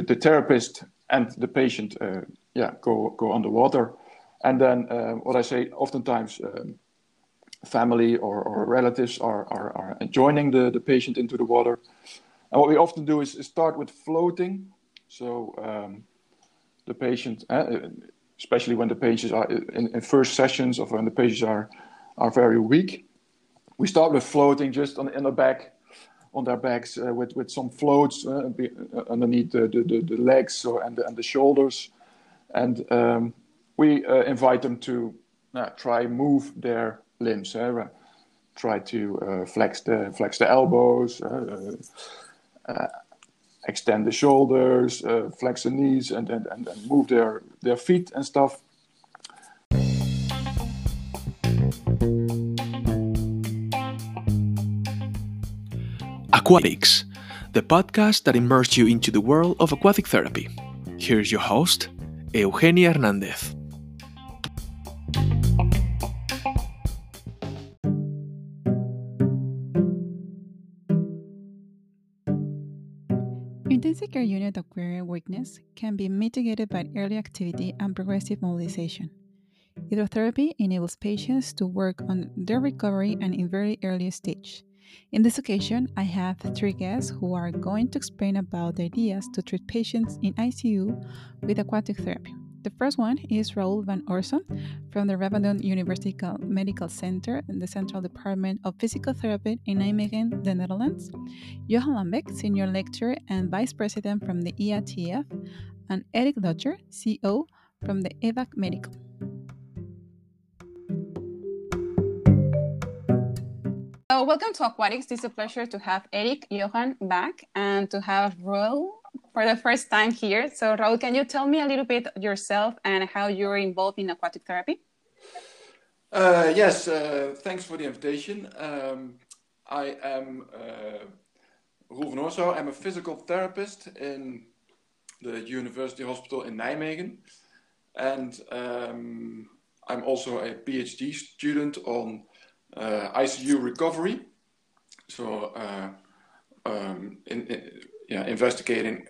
the therapist and the patient go underwater. And then what I say oftentimes, family or relatives are joining the patient into the water. And what we often do is start with floating. So the patient, especially when the patients are in first sessions or when the patients are very weak, we start with floating just on their backs with some floats underneath the legs and the shoulders. And we invite them to try move their limbs, try to flex the elbows, extend the shoulders, flex the knees, and move their feet and stuff. Aquatics, the podcast that immerses you into the world of aquatic therapy. Here's your host, Eugenia Hernández. Intensive care unit acquired weakness can be mitigated by early activity and progressive mobilization. Hydrotherapy enables patients to work on their recovery and in very early stage. In this occasion, I have three guests who are going to explain about the ideas to treat patients in ICU with aquatic therapy. The first one is Raoul van Oorsouw from the Radboud University Medical Center in the Central Department of Physical Therapy in Nijmegen, the Netherlands. Johan Lambeck, Senior Lecturer and Vice President from the IATF, and Eric Dodger, CEO from the EVAC Medical. So welcome to Aquatics. It's a pleasure to have Eric, Johan back and to have Raoul for the first time here. So Raoul, can you tell me a little bit yourself and how you're involved in aquatic therapy? Yes, thanks for the invitation. I am Raoul van Oorsouw. I'm a physical therapist in the University Hospital in Nijmegen. And I'm also a PhD student on ICU recovery. So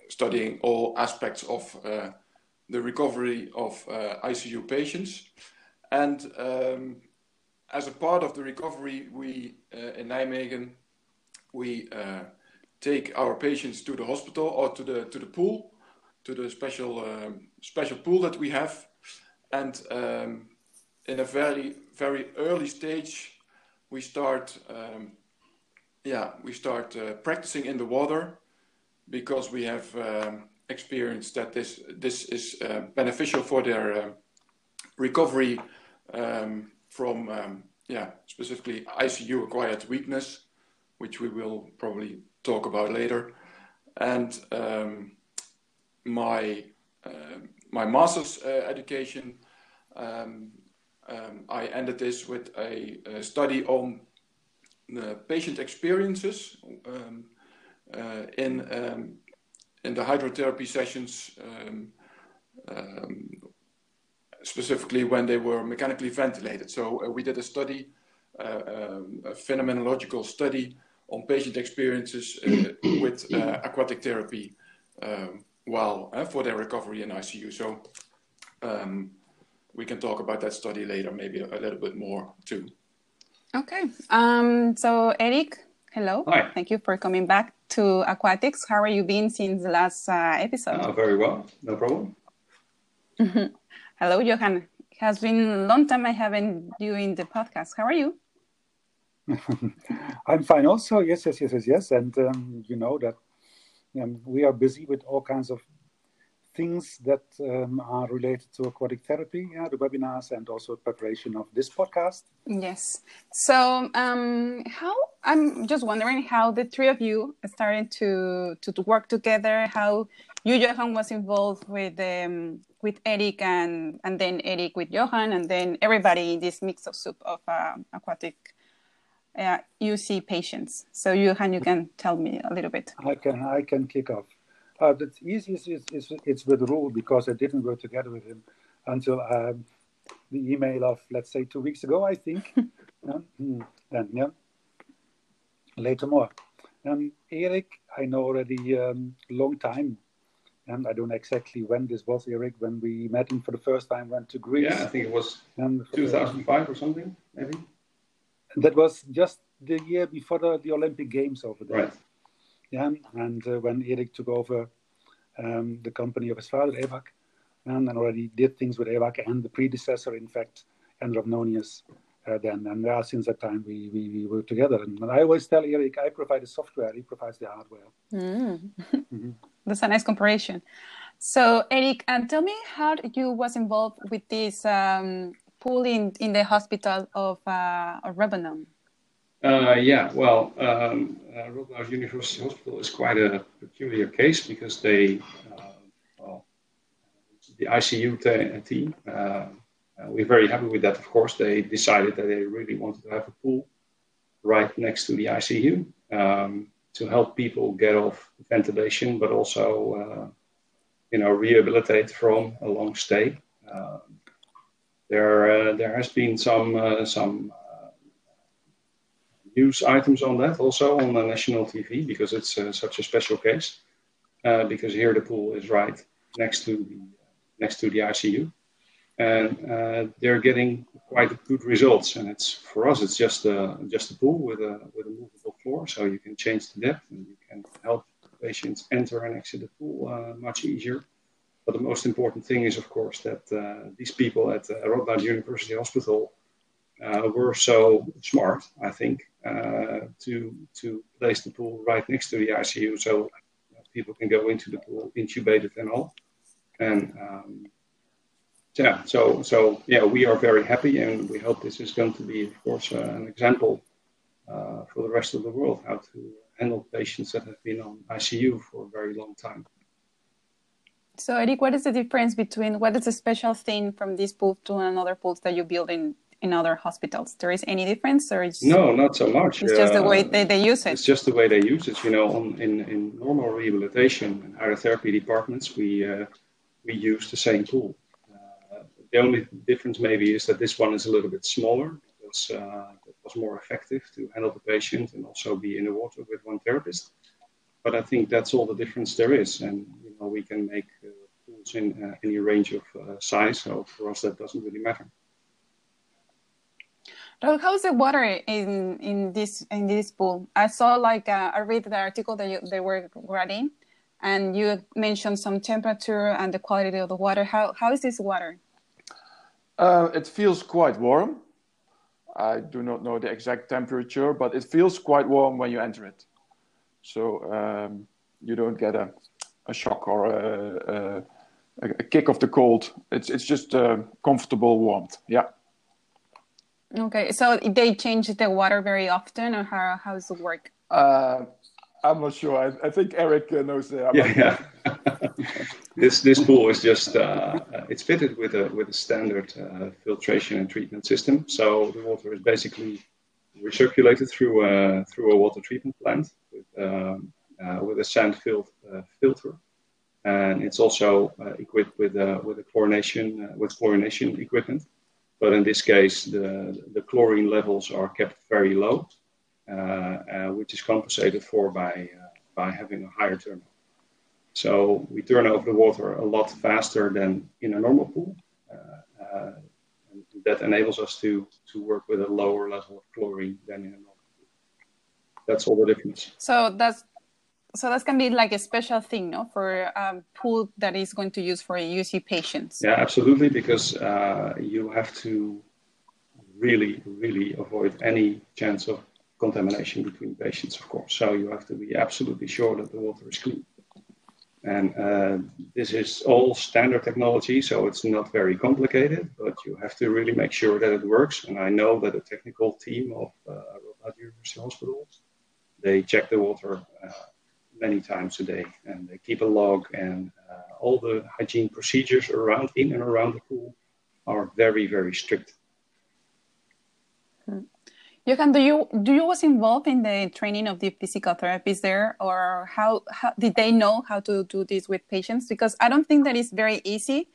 studying all aspects of the recovery of ICU patients. And as a part of the recovery, we in Nijmegen, we take our patients to the hospital or to the pool, to the special pool that we have. And in a very, very early stage, we start practicing in the water, because we have experienced that this is beneficial for their recovery from specifically ICU-acquired weakness, which we will probably talk about later. And my master's education, I ended this with a study on the patient experiences in the hydrotherapy sessions, specifically when they were mechanically ventilated. So we did a study, a phenomenological study on patient experiences with aquatic therapy for their recovery in ICU. So we can talk about that study later, maybe a little bit more too. Okay. So Eric, hello. Hi. Thank you for coming back to Aquatics. How are you been since the last episode? Oh, very well. No problem. Hello, Johan. It has been a long time I haven't doing the podcast. How are you? I'm fine also. Yes. And you know that we are busy with all kinds of things that are related to aquatic therapy, the webinars, and also preparation of this podcast. Yes. So I'm just wondering how the three of you started to work together, how you, Johan, was involved with Eric and then Eric with Johan, and then everybody in this mix of soup of aquatic UC patients. So Johan, you can tell me a little bit. I can kick off. The easiest is with Raoul, because I didn't work together with him until the email of, let's say, 2 weeks ago, I think. Later more. Eric, I know already long time. and I don't know exactly when this was, Eric, when we met him for the first time, went to Greece. Yeah, I think it was 2005 or something, maybe. That was just the year before the Olympic Games over there. Right. Yeah, and when Eric took over the company of his father, EVAC, and already did things with EVAC and the predecessor, in fact, Andrew Nonius, then. And since that time, we were together. And I always tell Eric, I provide the software, he provides the hardware. Mm. Mm-hmm. That's a nice comparison. So, Eric, tell me how you was involved with this pool in the hospital of Rotterdam. Radboud University Hospital is quite a peculiar case because they, the ICU team, we're very happy with that, of course. They decided that they really wanted to have a pool right next to the ICU to help people get off ventilation, but also, rehabilitate from a long stay. There has been some news items on that, also on the national TV, because it's such a special case. Because here the pool is right next to the ICU, and they're getting quite good results. And it's for us, it's just a pool with a movable floor, so you can change the depth and you can help patients enter and exit the pool much easier. But the most important thing is, of course, that these people at Rotterdam University Hospital were so smart, I think, to place the pool right next to the ICU so people can go into the pool intubated and all. And we are very happy, and we hope this is going to be, of course, an example for the rest of the world how to handle patients that have been on ICU for a very long time. So, Eric, what is the difference between what is the special thing from this pool to another pool that you build in other hospitals? There is any difference, or it's no, not so much. It's just the way they use it. It's just the way they use it. In normal rehabilitation and higher therapy departments, we use the same pool. The only difference maybe is that this one is a little bit smaller. It was more effective to handle the patient and also be in the water with one therapist. But I think that's all the difference there is, and we can make pools in any range of size. So for us, that doesn't really matter. How is the water in this pool? I saw I read the article that they were writing, and you mentioned some temperature and the quality of the water. How is this water? It feels quite warm. I do not know the exact temperature, but it feels quite warm when you enter it. So you don't get a shock or a kick of the cold. It's just comfortable warmth. Yeah. Okay, so they change the water very often, or how does it work? I'm not sure. I think Eric knows that. This pool is just it's fitted with a standard filtration and treatment system. So the water is basically recirculated through a water treatment plant with a sand-filled filter, and it's also equipped with chlorination equipment. But in this case, the chlorine levels are kept very low, which is compensated for by having a higher turnover. So we turn over the water a lot faster than in a normal pool. And that enables us to work with a lower level of chlorine than in a normal pool. That's all the difference. So that can be like a special thing, no, for a pool that is going to use for UC patients. Yeah, absolutely, because you have to really, really avoid any chance of contamination between patients, of course. So you have to be absolutely sure that the water is clean. And this is all standard technology, so it's not very complicated, but you have to really make sure that it works. And I know that the technical team of Radboud University Hospital, they check the water many times a day, and they keep a log, and all the hygiene procedures in and around the pool are very, very strict. Johan, do you was involved in the training of the physical therapists there, or how did they know how to do this with patients? Because I don't think that it's very easy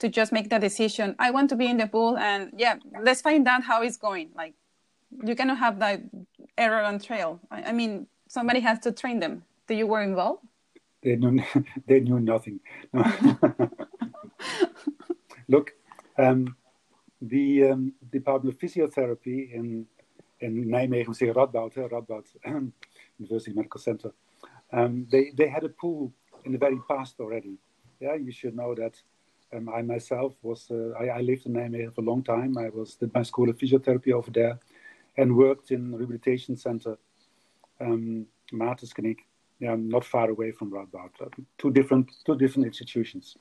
to just make the decision, I want to be in the pool, and let's find out how it's going. Like, you cannot have that error on trail. I mean, somebody has to train them. Do you were involved? They knew nothing. No. Look, the department of physiotherapy in Nijmegen, say Radboud University Medical Center, they had a pool in the very past already. Yeah, you should know that. I myself was, I lived in Nijmegen for a long time. I did my school of physiotherapy over there and worked in a rehabilitation center, Maartenskliniek, yeah, not far away from Radboud. Two different institutions.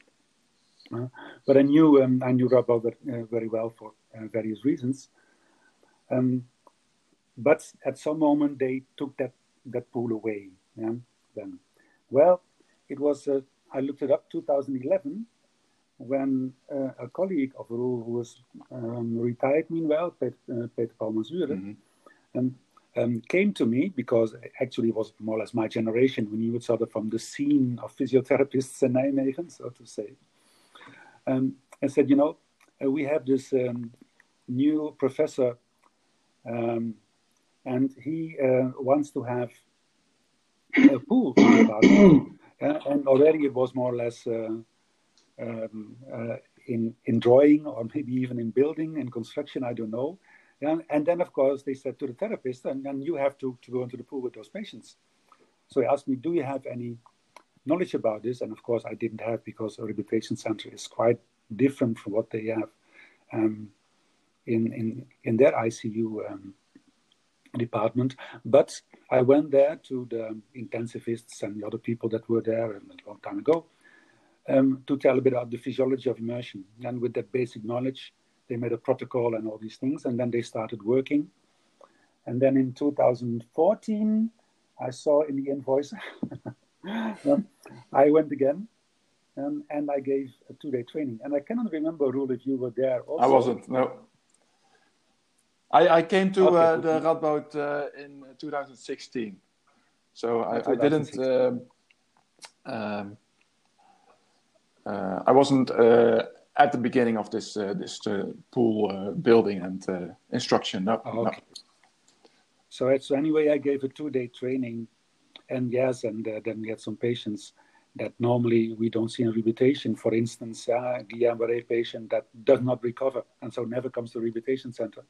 But I knew Radboud very well for various reasons. But at some moment they took that pool away. Yeah, then, well, it was, I looked it up, 2011, when a colleague of Raoul, who was retired meanwhile, Peter Palmazure, came to me, because actually it was more or less my generation. We knew each other from the scene of physiotherapists in Nijmegen, so to say. And said, you know, we have this new professor, and he wants to have a pool. And already it was more or less... in drawing, or maybe even in building and construction, I don't know. And then, of course, they said to the therapist, and then you have to go into the pool with those patients. So he asked me, do you have any knowledge about this? And of course, I didn't have, because a rehabilitation center is quite different from what they have in their ICU department. But I went there to the intensivists and the other people that were there a long time ago, to tell a bit about the physiology of immersion. And with that basic knowledge, they made a protocol and all these things, and then they started working. And then in 2014, I saw in the invoice, I went again, and I gave a 2-day training. And I cannot remember, Roel, if you were there also. I wasn't, no. I came to the Radboud in 2016. So I didn't... I wasn't at the beginning of this this pool building and instruction. No, okay. No. So anyway, I gave a 2-day training, and yes, and then we had some patients that normally we don't see in rehabilitation. For instance, a Guillain-Barré patient that does not recover and so never comes to the rehabilitation center.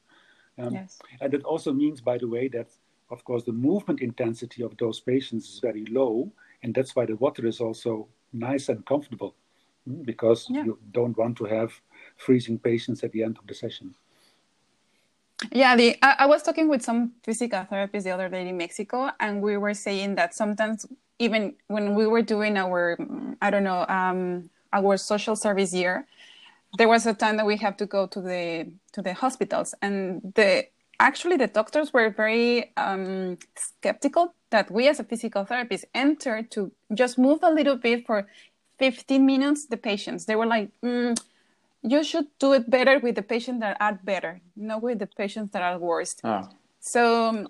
Yes. And it also means, by the way, that of course the movement intensity of those patients is very low, and that's why the water is also nice and comfortable. Because you don't want to have freezing patients at the end of the session. Yeah, I was talking with some physical therapists the other day in Mexico, and we were saying that sometimes, even when we were doing our, I don't know, our social service year, there was a time that we had to go to the hospitals, and actually the doctors were very skeptical that we as a physical therapist enter to just move a little bit for 15 minutes, the patients. They were like, you should do it better with the patients that are better, not with the patients that are worse. Oh. So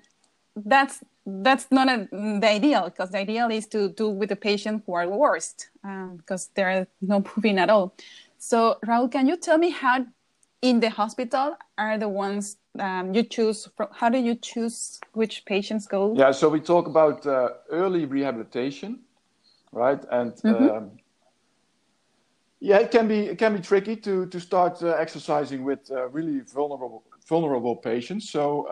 that's not the ideal, because the ideal is to do with the patients who are worst, because they're not moving at all. So, Raoul, can you tell me how in the hospital are the ones you choose? How do you choose which patients go? Yeah, so we talk about early rehabilitation, right? And... yeah, it can be tricky to start exercising with really vulnerable patients. So,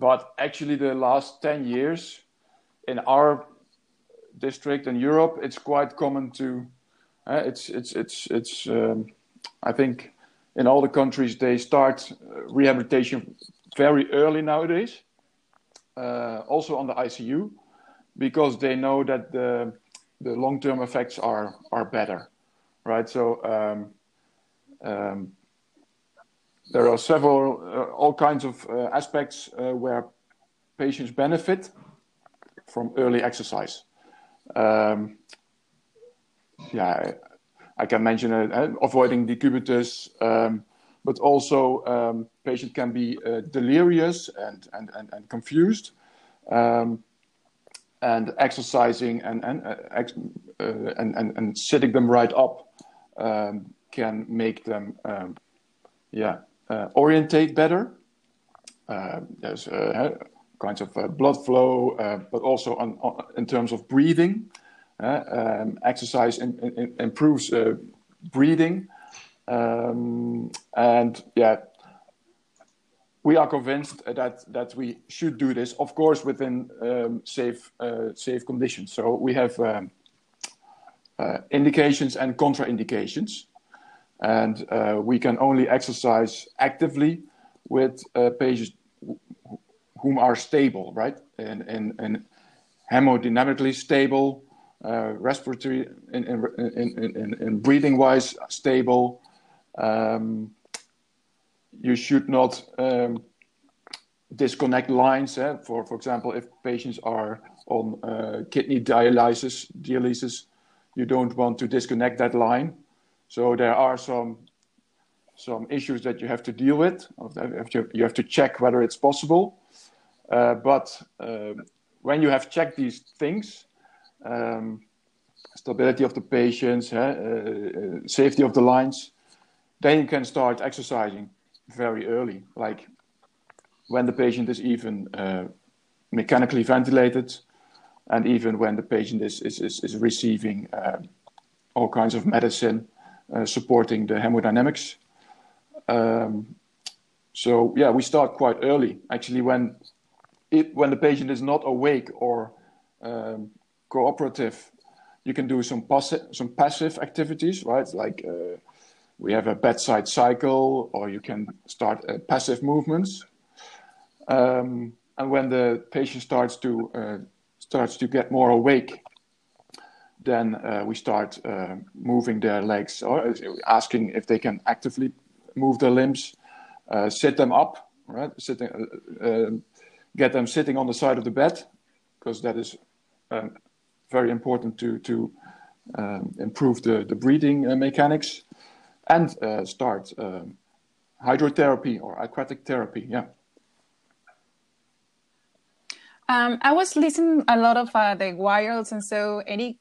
but actually, the last 10 years in our district in Europe, it's quite common to. It's. I think in all the countries they start rehabilitation very early nowadays. Also on the ICU, because they know that the long-term effects are better. Right, so there are several, all kinds of aspects where patients benefit from early exercise. I can mention avoiding decubitus, but also patient can be delirious and confused, and exercising and sitting them right up can make them, orientate better. There's kinds of blood flow, but also in terms of breathing, Exercise improves breathing, and yeah, we are convinced that we should do this, of course, within safe conditions. So we have indications and contraindications, and we can only exercise actively with patients whom are stable, right, and hemodynamically stable, respiratory and breathing-wise stable. You should not disconnect lines. For example, if patients are on kidney dialysis, you don't want to disconnect that line. So there are some issues that you have to deal with. You have to check whether it's possible. But when you have checked these things, stability of the patients, safety of the lines, then you can start exercising very early, like when the patient is even mechanically ventilated, and even when the patient is receiving all kinds of medicine supporting the hemodynamics. So yeah, we start quite early. Actually, when the patient is not awake or cooperative, you can do some passive activities, right? Like we have a bedside cycle, or you can start passive movements. And when the patient starts to get more awake, then we start moving their legs, or asking if they can actively move their limbs, sit them up, right? Get them sitting on the side of the bed, because that is very important to improve the breathing mechanics, and start hydrotherapy or aquatic therapy. Yeah. I was listening a lot of the wires, and so Eric,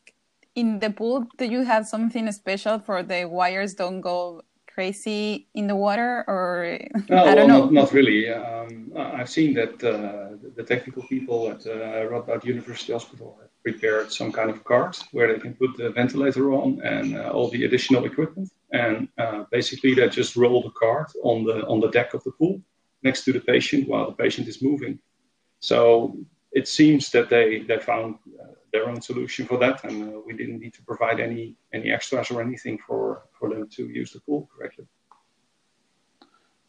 in the pool, do you have something special for the wires don't go crazy in the water, or no? I don't know. Not really. I've seen that the technical people at Radboud University Hospital have prepared some kind of cart where they can put the ventilator on and all the additional equipment, and basically they just roll the cart on the deck of the pool next to the patient while the patient is moving. So it seems that they found their own solution for that, and we didn't need to provide any extras or anything for them to use the pool correctly.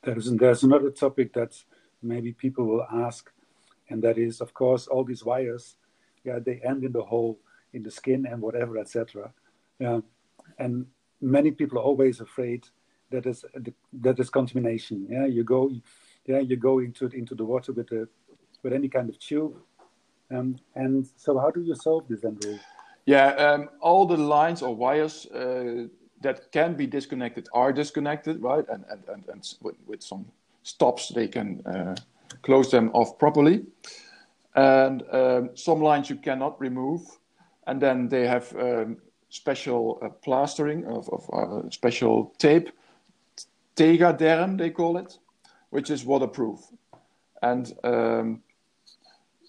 There's another topic that maybe people will ask, and that is, of course, all these wires, yeah, they end in the hole, in the skin and whatever, etc. And many people are always afraid that is contamination. Yeah, you go into the water with any kind of tube. And so how do you solve this then, Raoul? Yeah, all the lines or wires that can be disconnected are disconnected, right? And with some stops, they can close them off properly. And some lines you cannot remove. And then they have special plastering of special tape. Tegaderm, they call it, which is waterproof. And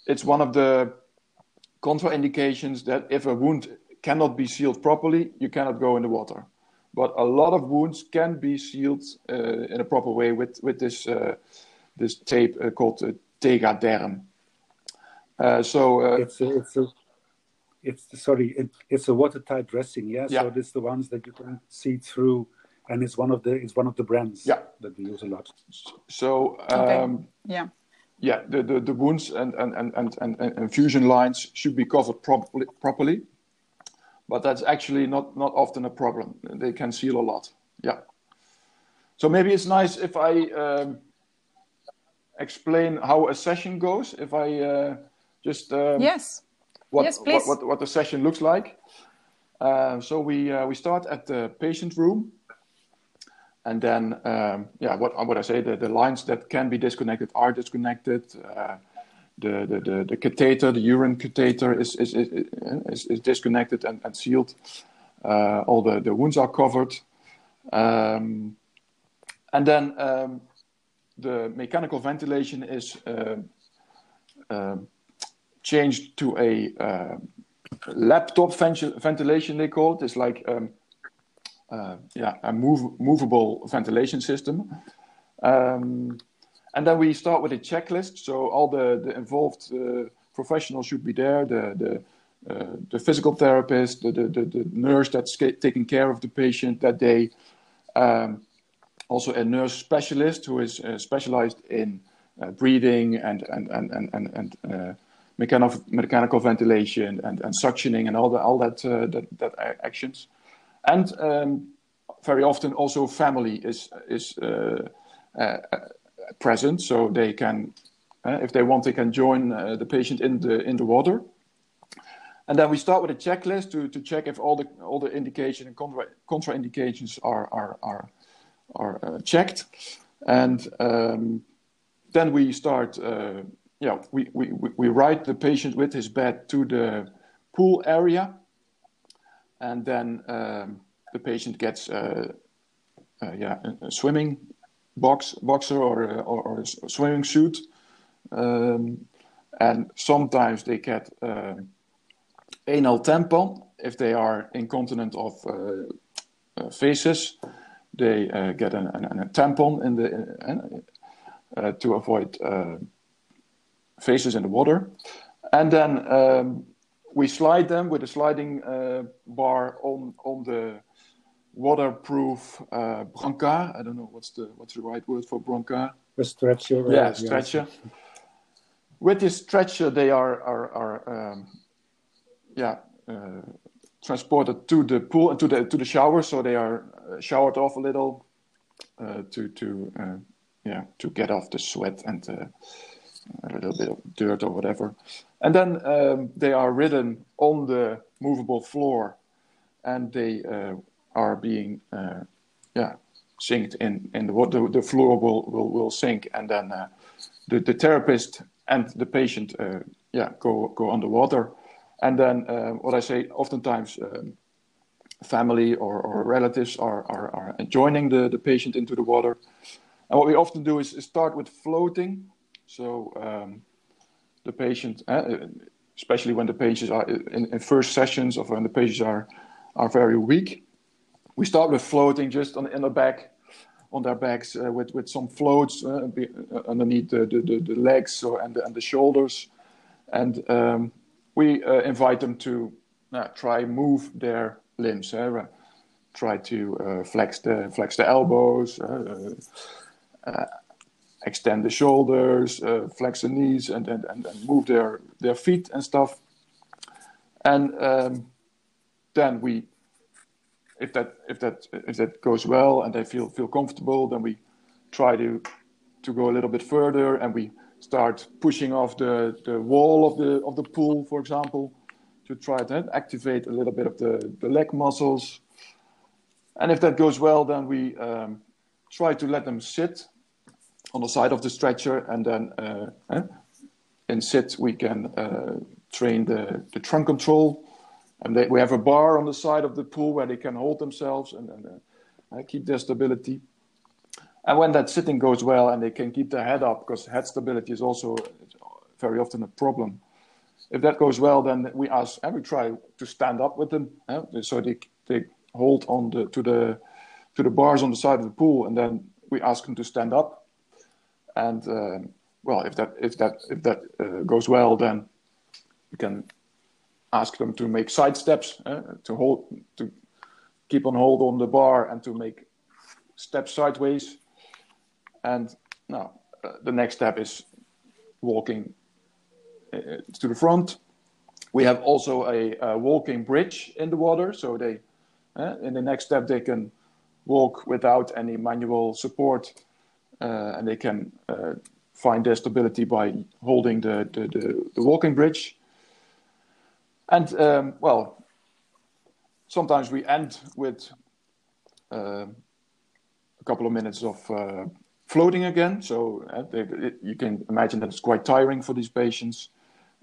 it's one of the contraindications that if a wound cannot be sealed properly, you cannot go in the water. But a lot of wounds can be sealed in a proper way with this tape called Tegaderm. It's a watertight dressing, yeah? Yeah. So it's the ones that you can see through, and it's one of the brands, yeah, that we use a lot. So okay. Yeah. Yeah, the wounds and infusion lines should be covered properly, but that's actually not often a problem. They can seal a lot. Yeah. So maybe it's nice if I explain how a session goes. If I just what the session looks like. So we start at the patient room. And then, what I say, the lines that can be disconnected are disconnected. The catheter, the urine catheter is disconnected and sealed. All the wounds are covered. And then the mechanical ventilation is changed to a laptop ventilation, they call it. It's like a movable ventilation system. And then we start with a checklist. So all the involved professionals should be there, the physical therapist, the nurse that's taking care of the patient that day. Also a nurse specialist who is specialized in breathing and mechanical ventilation and suctioning and all that actions. And very often also family is present, so they can, if they want, they can join the patient in the water. And then we start with a checklist to check if all the indications and contraindications are checked. And then we start. We ride the patient with his bed to the pool area, and then the patient gets a swimming boxer or a swimming suit, and sometimes they get anal tampon if they are incontinent of feces. They get a tampon in the to avoid faces in the water, and then we slide them with a sliding bar on the waterproof brancard. I don't know what's the right word for brancard. A stretcher. Yeah, stretcher. Yeah. With this stretcher, they are transported to the pool and to the shower. So they are showered off a little to get off the sweat and a little bit of dirt or whatever. And then they are ridden on the movable floor, and they are being sinked in the water. The floor will sink, and then the therapist and the patient go underwater. And then what I say oftentimes, family or relatives are joining the patient into the water. And what we often do is start with floating. So the patient, especially when the patients are in first sessions or when the patients are very weak, we start with floating just on their backs with some floats underneath the legs and the shoulders, and we invite them to try move their limbs, try to flex the elbows. Extend the shoulders, flex the knees, and move their feet and stuff. And then we, if that goes well and they feel comfortable, then we try to go a little bit further, and we start pushing off the wall of the pool, for example, to try to activate a little bit of the leg muscles. And if that goes well, then we try to let them sit on the side of the stretcher, and then in sit we can train the trunk control, and we have a bar on the side of the pool where they can hold themselves and keep their stability. And when that sitting goes well and they can keep their head up, because head stability is also very often a problem. If that goes well, then we ask and we try to stand up with them, so they hold on to the bars on the side of the pool, and then we ask them to stand up. And if that goes well, then we can ask them to make side steps, to keep on hold on the bar and to make steps sideways. And now the next step is walking to the front. We have also a walking bridge in the water, so they in the next step they can walk without any manual support. And they can find their stability by holding the walking bridge. And, sometimes we end with a couple of minutes of floating again. So you can imagine that it's quite tiring for these patients.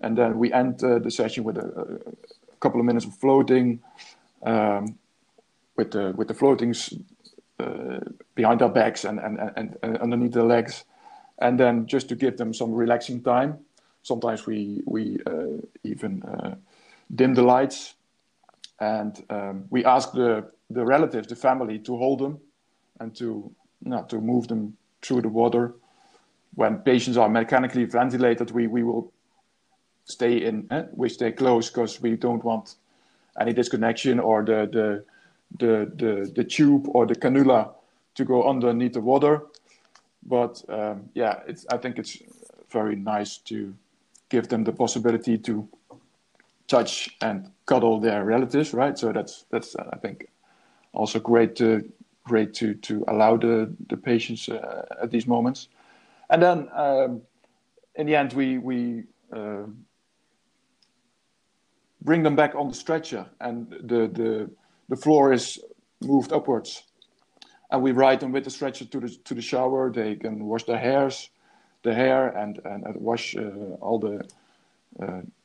And then we end the session with a couple of minutes of floating, with the floatings behind their backs and underneath their legs, and then just to give them some relaxing time. Sometimes we even dim the lights, and we asked the relatives, the family, to hold them and to move them through the water. When patients are mechanically ventilated, we will stay in, we stay close, because we don't want any disconnection or the tube or the cannula to go underneath the water. But I think it's very nice to give them the possibility to touch and cuddle their relatives, right? So that's I think also great to allow the patients at these moments. And then in the end, we bring them back on the stretcher, and the floor is moved upwards, and we ride them with the stretcher to the shower. They can wash their hair, and wash all the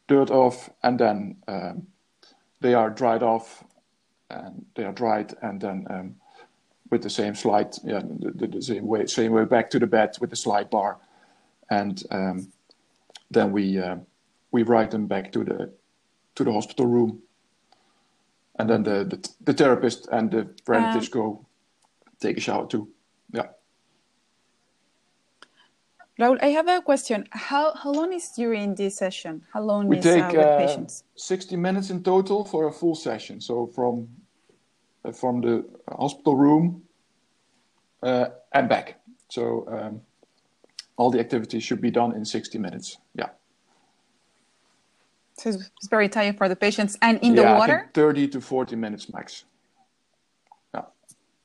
dirt off, and then they are dried off, and they are dried, and then with the same slide, the same way back to the bed with the slide bar, and then we ride them back to the hospital room, and then the therapist and the relatives go take a shower too. Yeah. Raoul, I have a question. How long is during this session? How long we take with patients? 60 minutes in total for a full session. So from the hospital room and back. So all the activities should be done in 60 minutes. Yeah. So it's very tiring for the patients. And in the water? I think 30 to 40 minutes max. Yeah.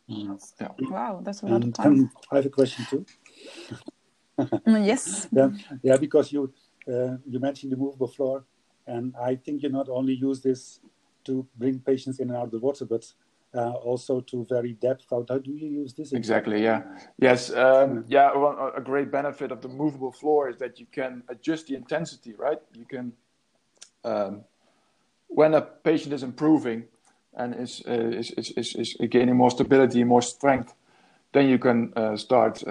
Yeah. Wow, that's a lot of time. I have a question too. Yes. Yeah, because you mentioned the movable floor, and I think you not only use this to bring patients in and out of the water, but also to vary depth. How do you use this? Exactly. Yeah. Yes. A great benefit of the movable floor is that you can adjust the intensity. Right. You can when a patient is improving and is gaining more stability, more strength, then you can start.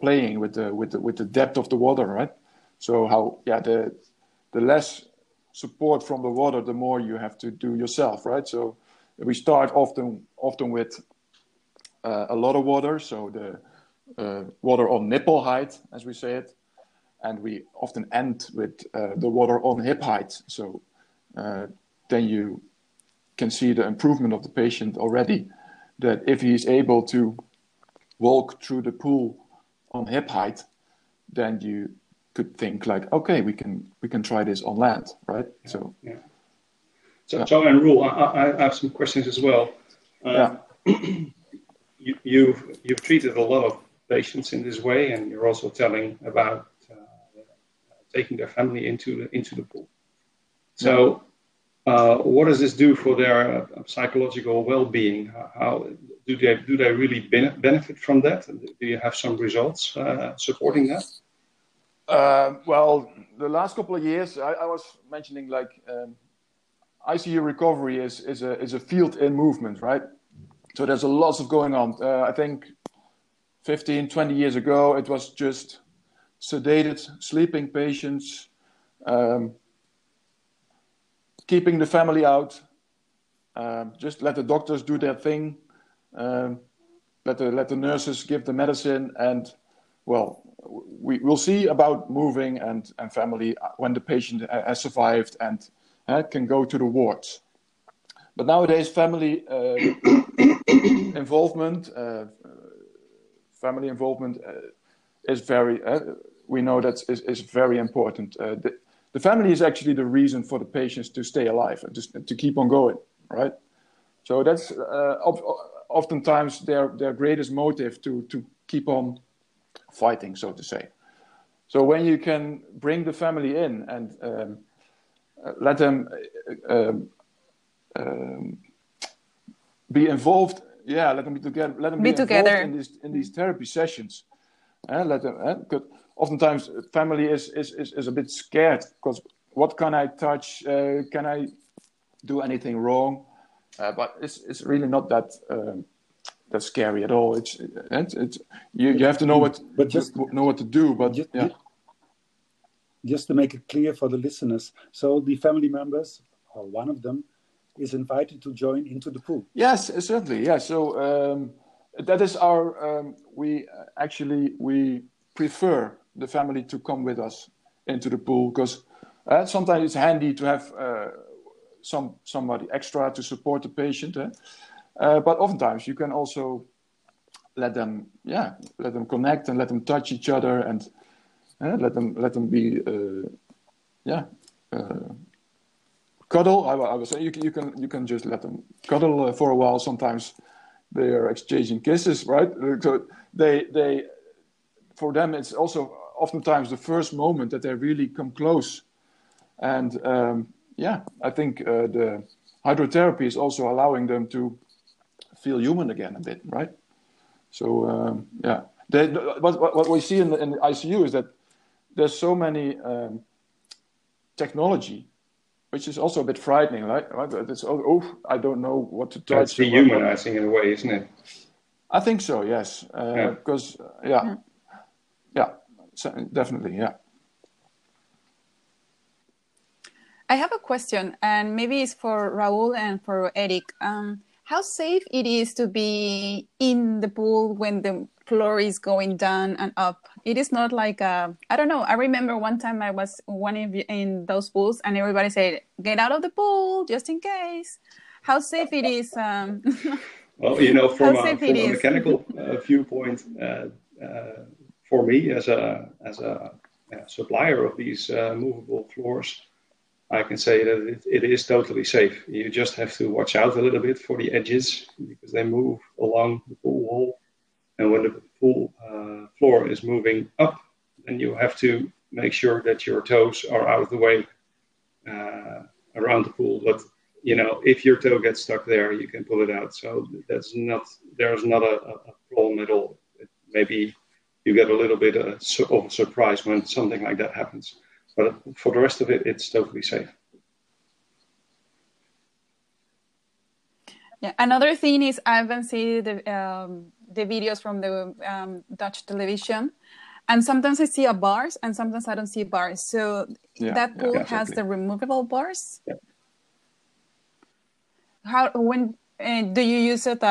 Playing with the depth of the water, right? So the less support from the water, the more you have to do yourself, right? So we start often with a lot of water, so the water on nipple height, as we say it, and we often end with the water on hip height. So then you can see the improvement of the patient already. That if he is able to walk through the pool on hip height, then you could think like, okay, we can try this on land, right? Yeah, so, yeah. So and Raoul, I have some questions as well. You've treated a lot of patients in this way, and you're also telling about taking their family into the pool. So, what does this do for their psychological well-being? How do they really benefit from that? Do you have some results supporting that? Well, the last couple of years, I was mentioning like ICU recovery is a field in movement, right? So there's a lot of going on. I think 15, 20 years ago, it was just sedated, sleeping patients, keeping the family out, just let the doctors do their thing. Let the nurses give the medicine, and well, we'll see about moving and family when the patient has survived and can go to the wards. But nowadays, family involvement is very. We know that is very important. The family is actually the reason for the patients to stay alive and to keep on going, right? So that's oftentimes their greatest motive to keep on fighting, so to say. So when you can bring the family in and let them be involved, let them be together in these therapy sessions. Because oftentimes family is a bit scared, because what can I touch? Can I do anything wrong? But it's really not that scary at all. It's you have to know what to do. But just to make it clear for the listeners, so the family members or one of them, is invited to join into the pool. Yes, certainly. Yeah. So that is our. We prefer the family to come with us into the pool because sometimes it's handy to have somebody extra to support the patient. But oftentimes you can also let them connect and let them touch each other and let them be cuddle. I would say you can just let them cuddle for a while. Sometimes they are exchanging kisses, right? So they for them it's also oftentimes the first moment that they really come close, and I think the hydrotherapy is also allowing them to feel human again a bit, right? So what we see in the ICU is that there's so many technology, which is also a bit frightening, right? It's I don't know what to touch. That's dehumanizing in a way, isn't it? I think so, yes. Because, definitely, yeah. I have a question, and maybe it's for Raoul and for Eric. How safe it is to be in the pool when the floor is going down and up? It is not like I don't know. I remember one time I was in those pools and everybody said, "Get out of the pool, just in case." How safe it is? Well, from a mechanical viewpoint, for me as a supplier of these movable floors, I can say that it is totally safe. You just have to watch out a little bit for the edges because they move along the pool wall. And when the pool floor is moving up, then you have to make sure that your toes are out of the way around the pool. But, if your toe gets stuck there, you can pull it out. So there's not a problem at all. Maybe you get a little bit of a surprise when something like that happens. But for the rest of it, it's totally safe. Yeah. Another thing is I've been seeing the videos from the Dutch television, and sometimes I see bars, and sometimes I don't see bars. So that pool has the removable bars. Yeah. When do you use it?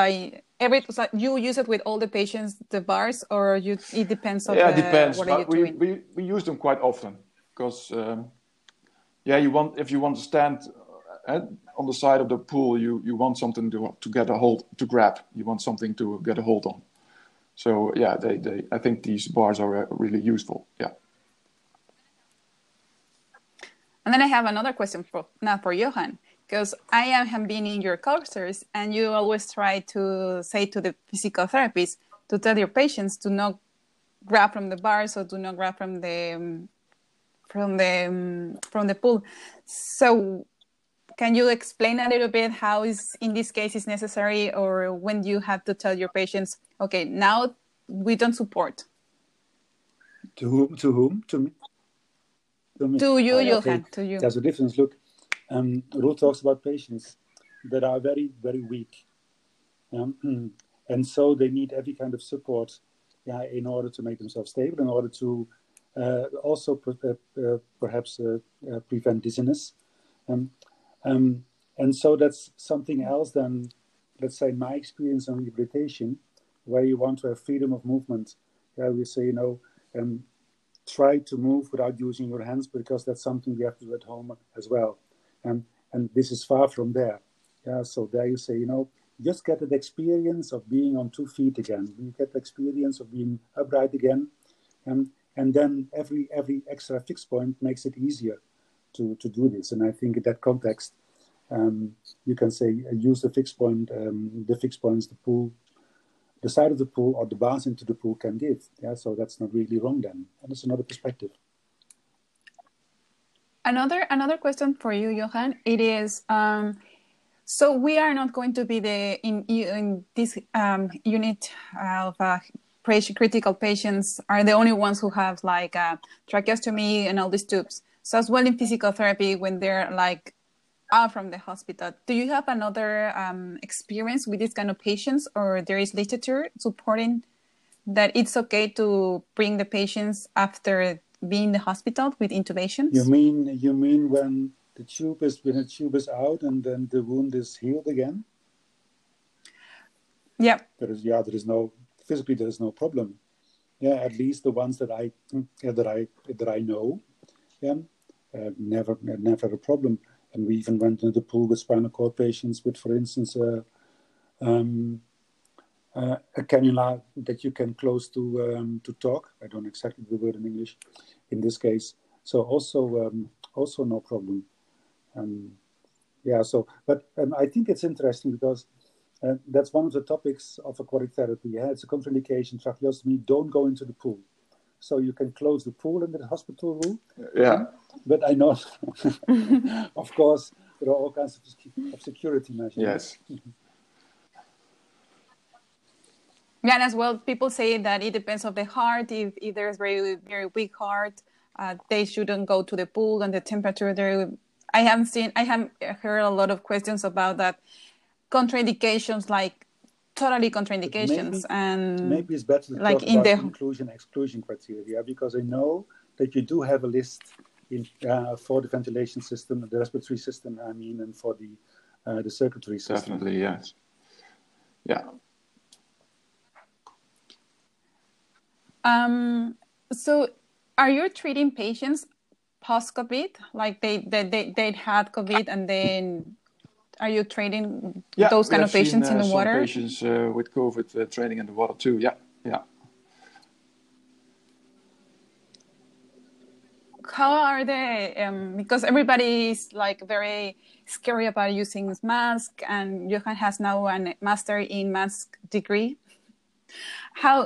You use it with all the patients, the bars, or it depends on it depends. What are you doing? We use them quite often. Because, if you want to stand on the side of the pool, you want something to get a hold, to grab. You want something to get a hold on. So, I think these bars are really useful, yeah. And then I have another question for Johan, because I have been in your courses, and you always try to say to the physical therapists to tell your patients to not grab from the bars or do not grab from the... from the pool. So can you explain a little bit how is in this case is necessary, or when you have to tell your patients, okay, now we don't support? To whom? To me? To you, Johan, to you. There's a difference. Look, Roel talks about patients that are very, very weak. And so they need every kind of support in order to make themselves stable, in order to also perhaps prevent dizziness. And so that's something else than, let's say, my experience on rehabilitation, where you want to have freedom of movement. Yeah, we say, try to move without using your hands, because that's something we have to do at home as well. And this is far from there. Yeah, so there you say, just get the experience of being on 2 feet again. You get the experience of being upright again. And then every extra fixed point makes it easier to do this. And I think in that context, you can say use the fixed point, the fixed points, the pool, the side of the pool or the bars into the pool can give. Yeah, so that's not really wrong then. And it's another perspective. Another question for you, Johan. It is, so we are not going to be in this unit of critical patients are the only ones who have like tracheostomy and all these tubes. So as well in physical therapy, when they're like out from the hospital, do you have another experience with this kind of patients, or there is literature supporting that it's okay to bring the patients after being in the hospital with intubations? You mean when the tube is when the tube is out, and then the wound is healed again. Yeah. There is no problem. Yeah, at least the ones that I know. Yeah, never had a problem. And we even went into the pool with spinal cord patients with, for instance, a cannula that you can close to talk. I don't know exactly the word in English in this case. So also no problem. I think it's interesting because that's one of the topics of aquatic therapy. Yeah? It's a contraindication. Tracheostomy, don't go into the pool. So you can close the pool in the hospital room. Yeah. But I know, of course, there are all kinds of security measures. Yes. Yeah, and as well, people say that it depends on the heart. If there's very, very weak heart, they shouldn't go to the pool and the temperature there. I have heard a lot of questions about that. Contraindications, like totally contraindications. Maybe it's better to talk about inclusion-exclusion criteria, because I know that you do have a list for the ventilation system, the respiratory system, and for the circulatory system. Definitely, yes. Yeah. So are you treating patients post-COVID? Like they had COVID, and then are you treating those kind of patients in the water? Yeah, patients with COVID training in the water too, yeah. How are they? Because everybody is very scary about using masks, and Johan has now a master in mask degree.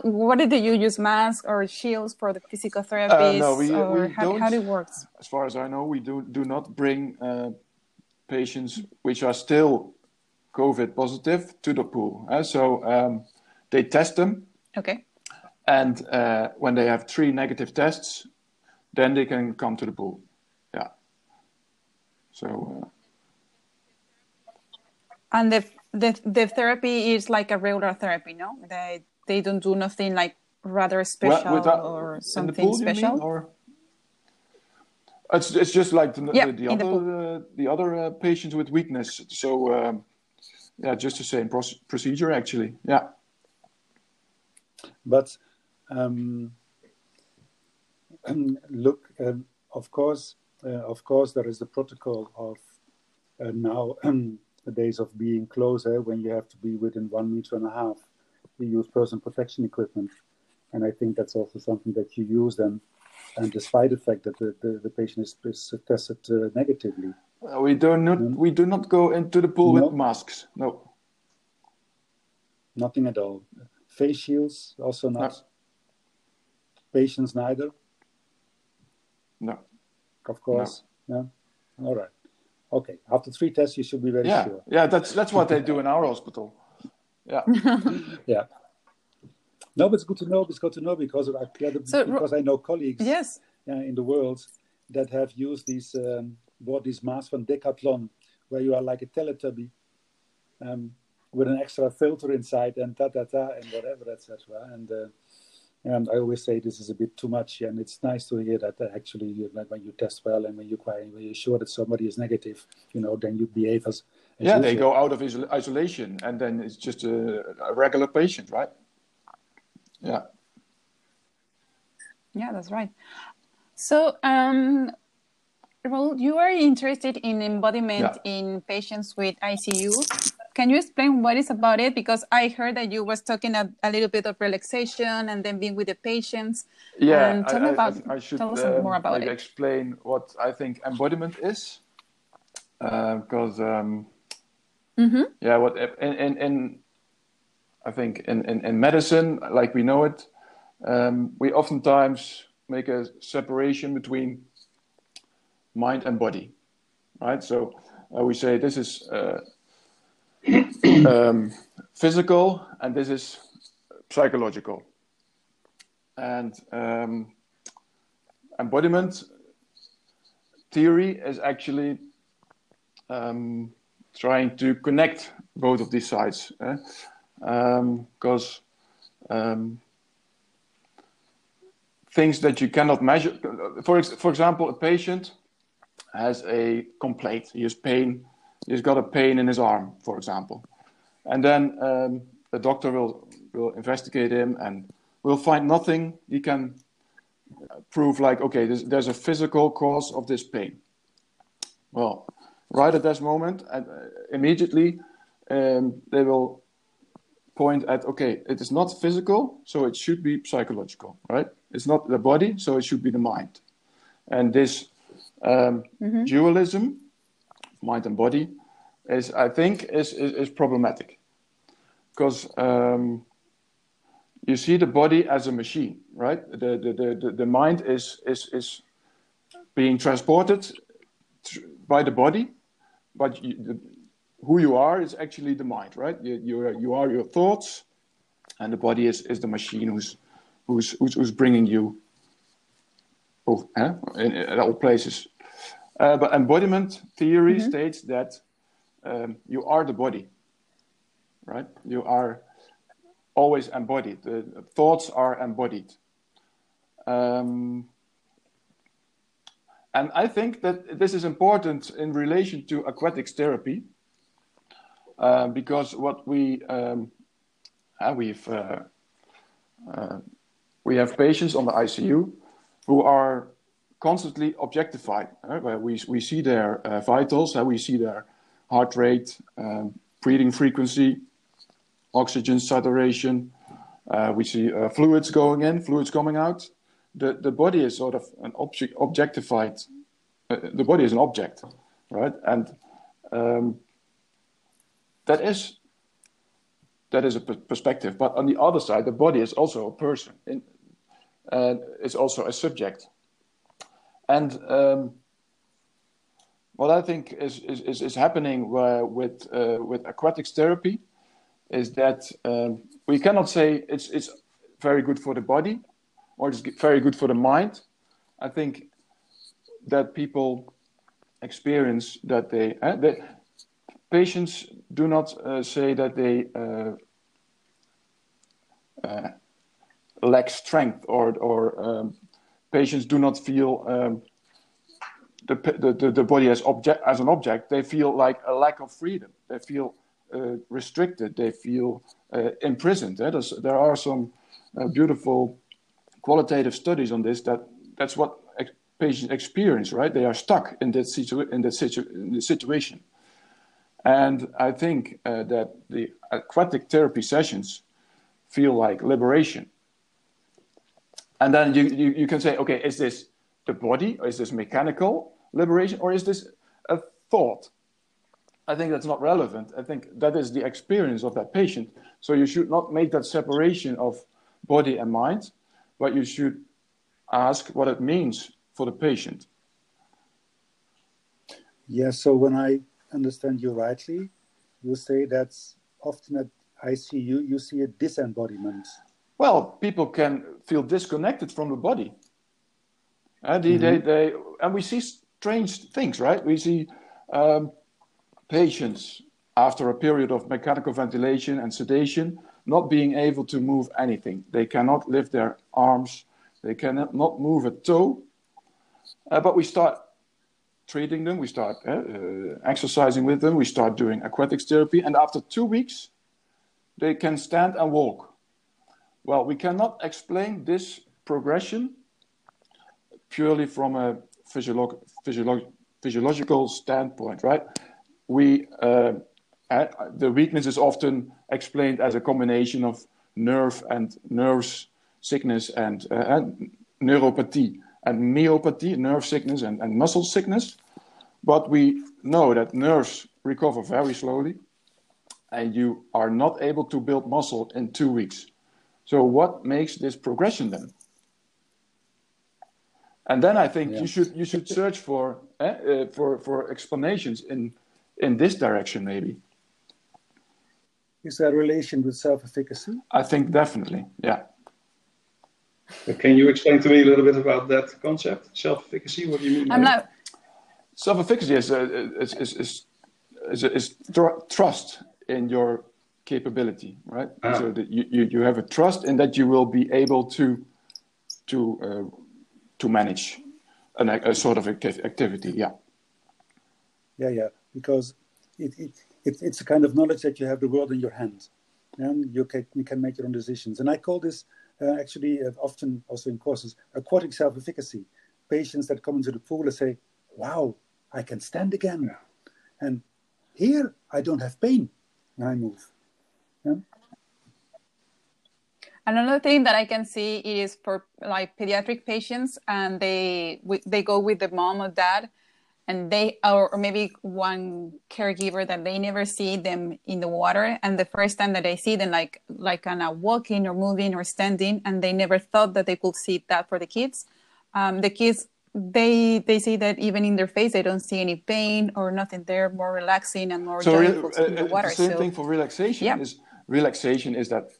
What did you use, masks or shields for the physical therapies? How it works? As far as I know, we do not bring patients which are still COVID positive to the pool. So they test them. Okay. And when they have 3 negative tests, then they can come to the pool. Yeah. So. And the therapy is like a regular therapy, no? They don't do nothing rather special or something in the pool, special? You mean, or it's just the other patients with weakness. So, just the same procedure, actually. Yeah. But look, of course, there is the protocol of now the days of being closer, when you have to be within 1.5 meters. We use personal protection equipment. And I think that's also something that you use then, and despite the fact that the patient is tested negatively. We do not go into the pool with masks. No. Nothing at all. Face shields, also not. No. Patients neither. No. Of course. No. Yeah? All right. Okay. After 3 tests, you should be very sure. Yeah, that's what they do in our hospital. Yeah. Yeah. No, but it's good to know. It's good to know because I know colleagues in the world that have used these bought these masks from Decathlon, where you are like a Teletubby with an extra filter inside and and whatever, etc. And I always say this is a bit too much, and it's nice to hear that actually when you test well and when you're sure that somebody is negative, then you behave as usual. They go out of isolation, and then it's just a regular patient, right? Yeah. Yeah, that's right. So, Raoul, you are interested in embodiment in patients with ICU. Can you explain what is about it? Because I heard that you was talking a little bit of relaxation and then being with the patients. Yeah, tell us more about it. Explain what I think embodiment is. Because, I think in medicine, like we know it, we oftentimes make a separation between mind and body, right? So we say this is physical and this is psychological. And embodiment theory is actually trying to connect both of these sides. Because things that you cannot measure, for example, a patient has a complaint. He has pain. He's got a pain in his arm, for example. And then a doctor will investigate him and will find nothing. He can prove like, okay, there's a physical cause of this pain. Well, right at this moment, immediately, they will point at, okay, it is not physical, so it should be psychological, right? It's not the body, so it should be the mind. And this dualism, mind and body, is, I think, is problematic. Because you see the body as a machine, right? The mind is being transported by the body, but who you are is actually the mind, right? You are your thoughts, and the body is the machine who's bringing you in all places. But embodiment theory states that you are the body, right? You are always embodied. The thoughts are embodied. And I think that this is important in relation to aquatics therapy, because what we have patients on the ICU who are constantly objectified. Where we see their vitals, we see their heart rate, breathing frequency, oxygen saturation. We see fluids going in, fluids coming out. The body is sort of an objectified. The body is an object, right? And that is a perspective. But on the other side, the body is also a person, and it's also a subject. And what I think is happening with aquatics therapy is that we cannot say it's very good for the body, or it's very good for the mind. I think that people experience that they patients do not say that they lack strength, or patients do not feel the body as an object. They feel like a lack of freedom. They feel restricted. They feel imprisoned. There are some beautiful qualitative studies on this, that's what patients experience, right? They are stuck in that situation. And I think that the aquatic therapy sessions feel like liberation. And then you can say, okay, is this the body, or is this mechanical liberation, or is this a thought? I think that's not relevant. I think that is the experience of that patient. So you should not make that separation of body and mind, but you should ask what it means for the patient. Yeah, so when I understand you rightly, you say that's often at ICU, you see a disembodiment. Well, people can feel disconnected from the body. And we see strange things, right? We see patients after a period of mechanical ventilation and sedation not being able to move anything. They cannot lift their arms. They cannot move a toe. But we start treating them. We start exercising with them. We start doing aquatics therapy. And after 2 weeks, they can stand and walk. Well, we cannot explain this progression purely from a physiological standpoint, right? The weakness is often explained as a combination of nerves sickness and neuropathy and myopathy, nerve sickness and muscle sickness. But we know that nerves recover very slowly, and you are not able to build muscle in 2 weeks. So what makes this progression then? And then I think you should search for explanations in this direction, maybe. Is there a relation with self-efficacy? I think definitely, yeah. But can you explain to me a little bit about that concept, self-efficacy? What do you mean? Self-efficacy is trust in your capability, right? Ah. So that you have a trust in that you will be able to manage a sort of activity, yeah. Yeah, because it's a kind of knowledge that you have the world in your hand, and you can make your own decisions. And I call this often also in courses, aquatic self-efficacy. Patients that come into the pool and say, "Wow, I can stand again," and here I don't have pain when I move. Yeah? Another thing that I can see is for like pediatric patients, and they go with the mom or dad, and or maybe one caregiver that they never see them in the water, and the first time that they see them like kind of walking or moving or standing, and they never thought that they could see that for the kids. The kids they see that even in their face they don't see any pain or nothing. They're more relaxing and more joyful in the water. Same thing for relaxation. Yeah. Relaxation is that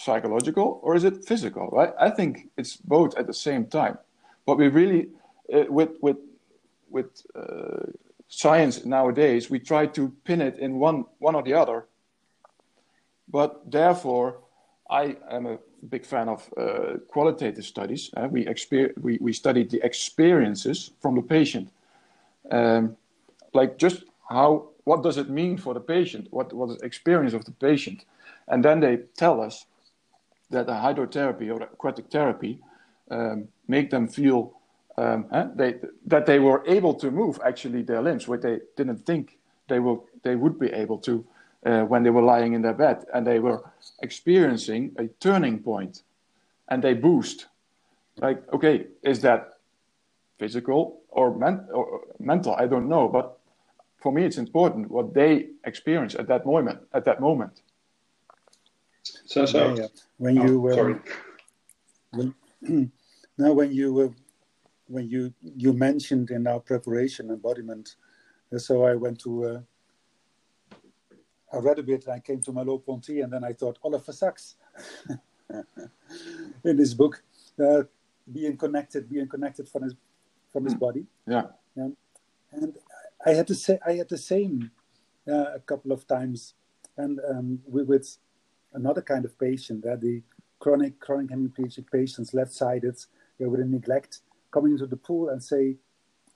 psychological or is it physical, right? I think it's both at the same time. But we really, with science nowadays, we try to pin it in one or the other. But therefore, I am a big fan of qualitative studies. We study the experiences from the patient, like just what does it mean for the patient? What is the experience of the patient? And then they tell us that the hydrotherapy or aquatic therapy make them feel that they were able to move actually their limbs, which they didn't think they would be able to when they were lying in their bed, and they were experiencing a turning point, and they boost. Like, okay, is that physical or mental? I don't know, but for me, it's important what they experience at that moment. So when you mentioned in our preparation embodiment, so I went to I read a bit. And I came to Merleau-Ponty, and then I thought Oliver Sacks in his book, being connected from his body. Yeah, and I had the same a couple of times, and with another kind of patient, that the chronic hemiplegic patients, left-sided, they were in neglect, coming into the pool and say,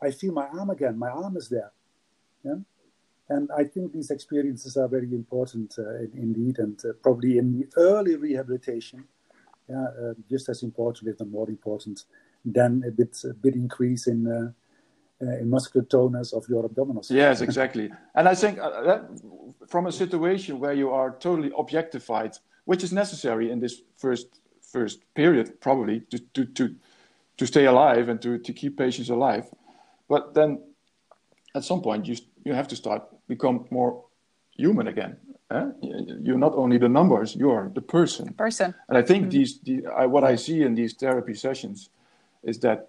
"I feel my arm again. My arm is there." Yeah? And I think these experiences are very important indeed, and probably in the early rehabilitation, just as important, if not more important, than a bit increase in muscular tonus of your abdominals. Yes, exactly. And I think that from a situation where you are totally objectified, which is necessary in this first period, probably to stay alive and to keep patients alive, but then at some point you have to become more human again. Eh? You're not only the numbers; you are the person. And I think what I see in these therapy sessions is that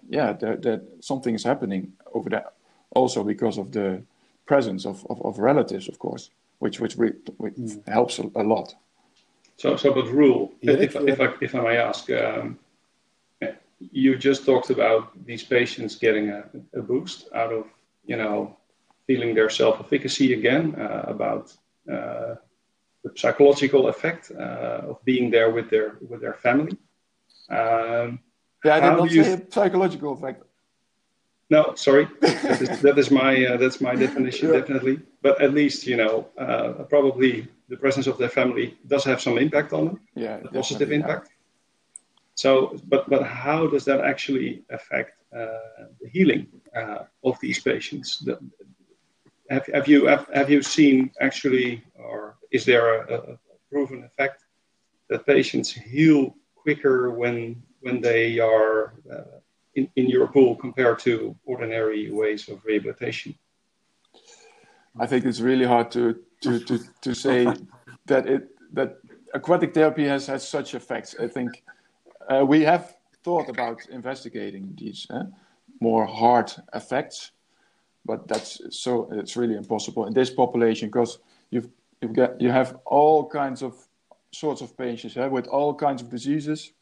that something is happening over there, also because of the presence of relatives, of course, which helps a lot. So but Raoul, if I may ask, you just talked about these patients getting a boost out of feeling their self-efficacy again, about the psychological effect of being there with their family. I did not say psychological effect. No, sorry, that's my definition, definitely. But at least probably the presence of their family does have some impact on them. Yeah, a positive impact. So, but how does that actually affect the healing of these patients? Have you seen actually, or is there a proven effect that patients heal quicker when they are in your pool compared to ordinary ways of rehabilitation? I think it's really hard to say that aquatic therapy has such effects. I think we have thought about investigating these more hard effects, but it's really impossible in this population, because you have all kinds of sorts of patients with all kinds of diseases,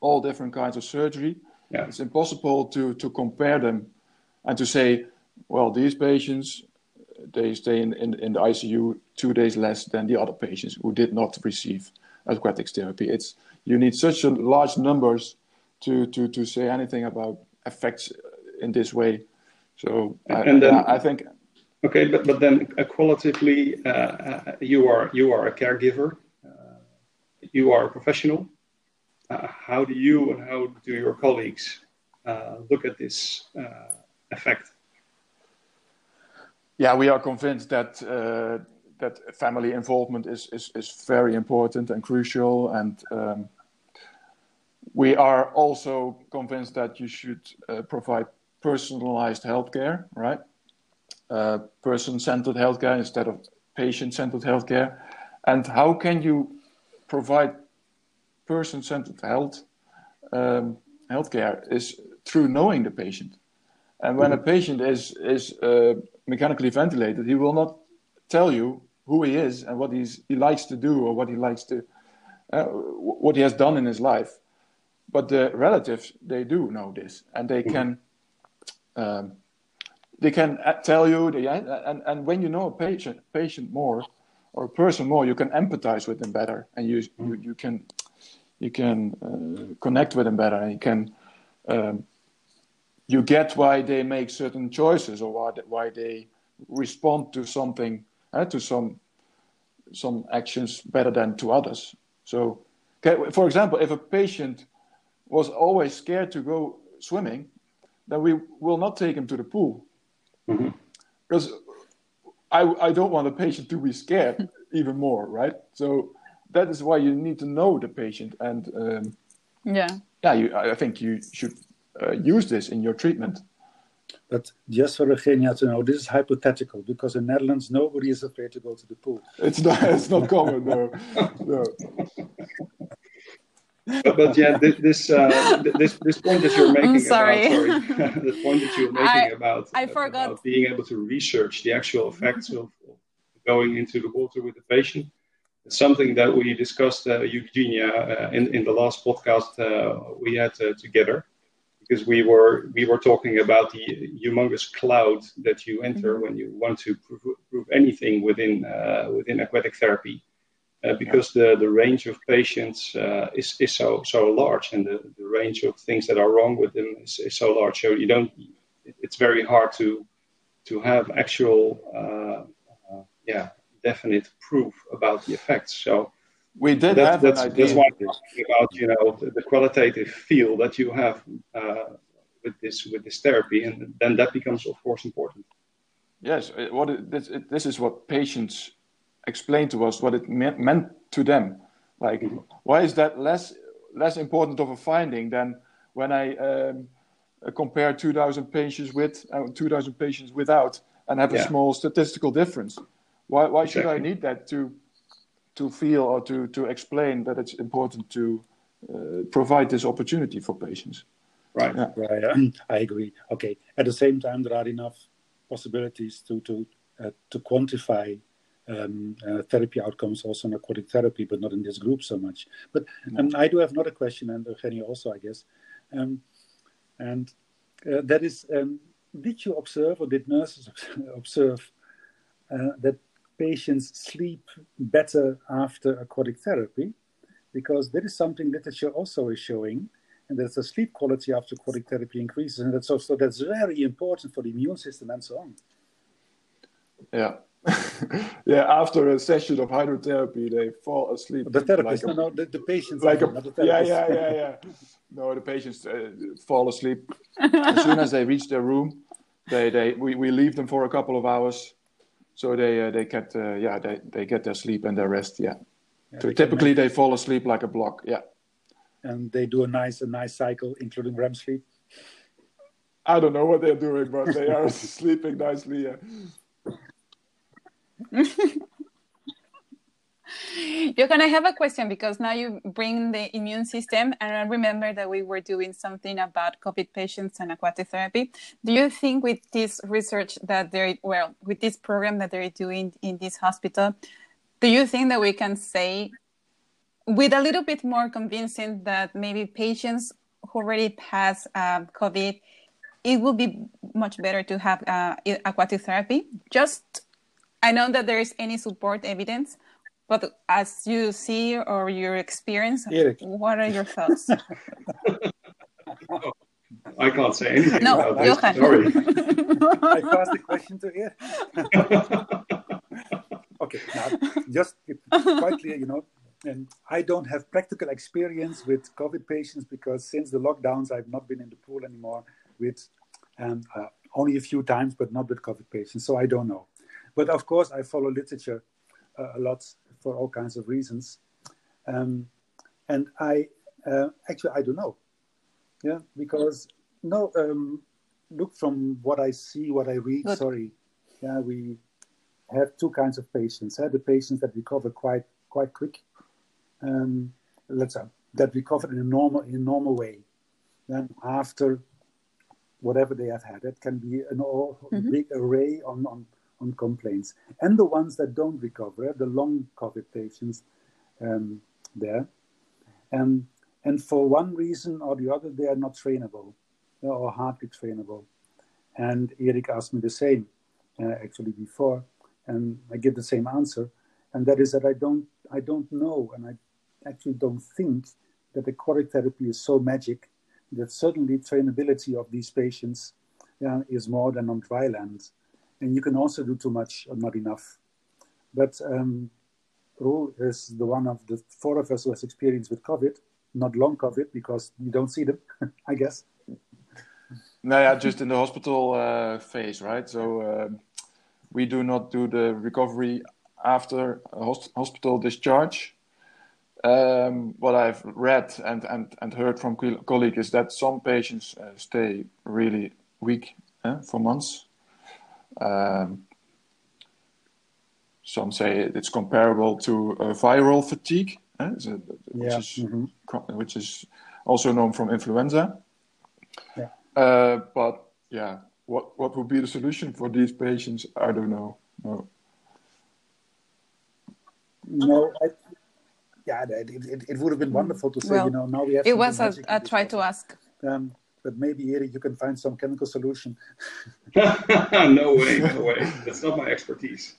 all different kinds of surgery. Yeah. It's impossible to compare them and to say, well, these patients, they stay in the ICU 2 days less than the other patients who did not receive aquatics therapy. You need such a large numbers to say anything about effects in this way. So I think Okay, but then qualitatively, you are a caregiver, you are a professional. How do you and how do your colleagues look at this effect? Yeah, we are convinced that that family involvement is very important and crucial, and we are also convinced that you should provide personalized healthcare, right? Person-centered healthcare instead of patient-centered healthcare. And how can you provide person-centered health healthcare is through knowing the patient. And when a patient is mechanically ventilated, he will not tell you who he is and what he likes to do or what he likes to what he has done in his life. But the relatives, they do know this, and they can. They can tell you, and when you know a patient more, or a person more, you can empathize with them better, and you can connect with them better, and you can you get why they make certain choices or why they respond to something to some actions better than to others. So, for example, if a patient was always scared to go swimming, then we will not take him to the pool. Mm-hmm. Because I don't want the patient to be scared even more, right? So that is why you need to know the patient, and I think you should use this in your treatment. But just for Eugenia to know, this is hypothetical, because in Netherlands nobody is afraid to go to the pool. It's not common, no. No. But yeah, this point that you're making the point that you're making about being able to research the actual effects of going into the water with the patient, it's something that we discussed, Eugenia, in the last podcast we had together, because we were talking about the humongous cloud that you enter when you want to prove anything within aquatic therapy. Because the range of patients is so large, and the range of things that are wrong with them is so large. So it's very hard to have actual definite proof about the effects. So we did have an idea. That's why I'm talking about the qualitative feel that you have with this therapy, and then that becomes of course important. Yes, this is what patients explain to us, what it meant to them. Like, why is that less important of a finding than when I compare 2,000 patients with 2,000 patients without, and have a small statistical difference? Why should I need that to feel or to explain that it's important to provide this opportunity for patients? Right. Yeah. Right. I agree. Okay. At the same time, there are enough possibilities to quantify therapy outcomes also in aquatic therapy, but not in this group so much. But I do have another question, and Eugenia also, I guess. That is, did you observe, or did nurses observe that patients sleep better after aquatic therapy? Because that is something literature also is showing, and that the sleep quality after aquatic therapy increases, and that's very important for the immune system and so on. Yeah. After a session of hydrotherapy, they fall asleep. The therapist, like the patients. Like No, the patients fall asleep. As soon as they reach their room, we leave them for a couple of hours, so they get their sleep and their rest. Yeah. So typically they fall asleep like a block. Yeah. And they do a nice cycle, including REM sleep. I don't know what they're doing, but they are sleeping nicely. Yeah. Johan, I have a question, because now you bring the immune system, and I remember that we were doing something about COVID patients and aquatic therapy. Do you think with this research with this program that they're doing in this hospital, do you think that we can say with a little bit more convincing that maybe patients who already passed COVID, it would be much better to have aquatic therapy? I know that there is any support evidence, but as you see or your experience, Eric, what are your thoughts? I can't say anything about this. Johan. Sorry. I pass the question to Eric. Okay, now just quite clear, you know, and I don't have practical experience with COVID patients because since the lockdowns, I've not been in the pool anymore with only a few times, but not with COVID patients. So I don't know. But of course, I follow literature a lot for all kinds of reasons. And I actually, I don't know. Yeah, because no, look from what I see, what I read, Good. Sorry. Yeah, we have two kinds of patients. The patients that recover quite quick, let's say, that recover in a normal way. Then after whatever they have had, that can be an all big array on complaints. And the ones that don't recover, the long COVID patients there. And for one reason or the other, they are not trainable or hardly trainable. And Eric asked me the same, actually before, and I give the same answer. And that is that I don't know, and I actually don't think that aquatic therapy is so magic that suddenly trainability of these patients is more than on dry land. And you can also do too much or not enough. But Raoul is the one of the four of us who has experience with COVID, not long COVID, because you don't see them, I guess. No, yeah, just in the hospital phase, right? So we do not do the recovery after hospital discharge. What I've read and heard from colleagues is that some patients stay really weak for months. Some say it's comparable to viral fatigue, which is also known from influenza. Yeah. But yeah, what would be the solution for these patients? I don't know. No. Yeah, it would have been wonderful to say, well, you know, now we have... It was a try to ask. But maybe, Eric, you can find some chemical solution. No way. That's not my expertise.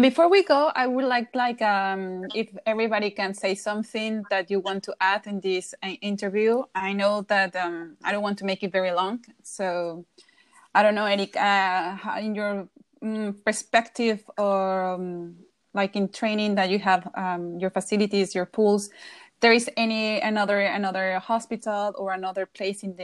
Before we go, I would like if everybody can say something that you want to add in this interview. I know that I don't want to make it very long, so... I don't know, Eric, in your perspective or like in training that you have, your facilities, your pools, there is another hospital or another place in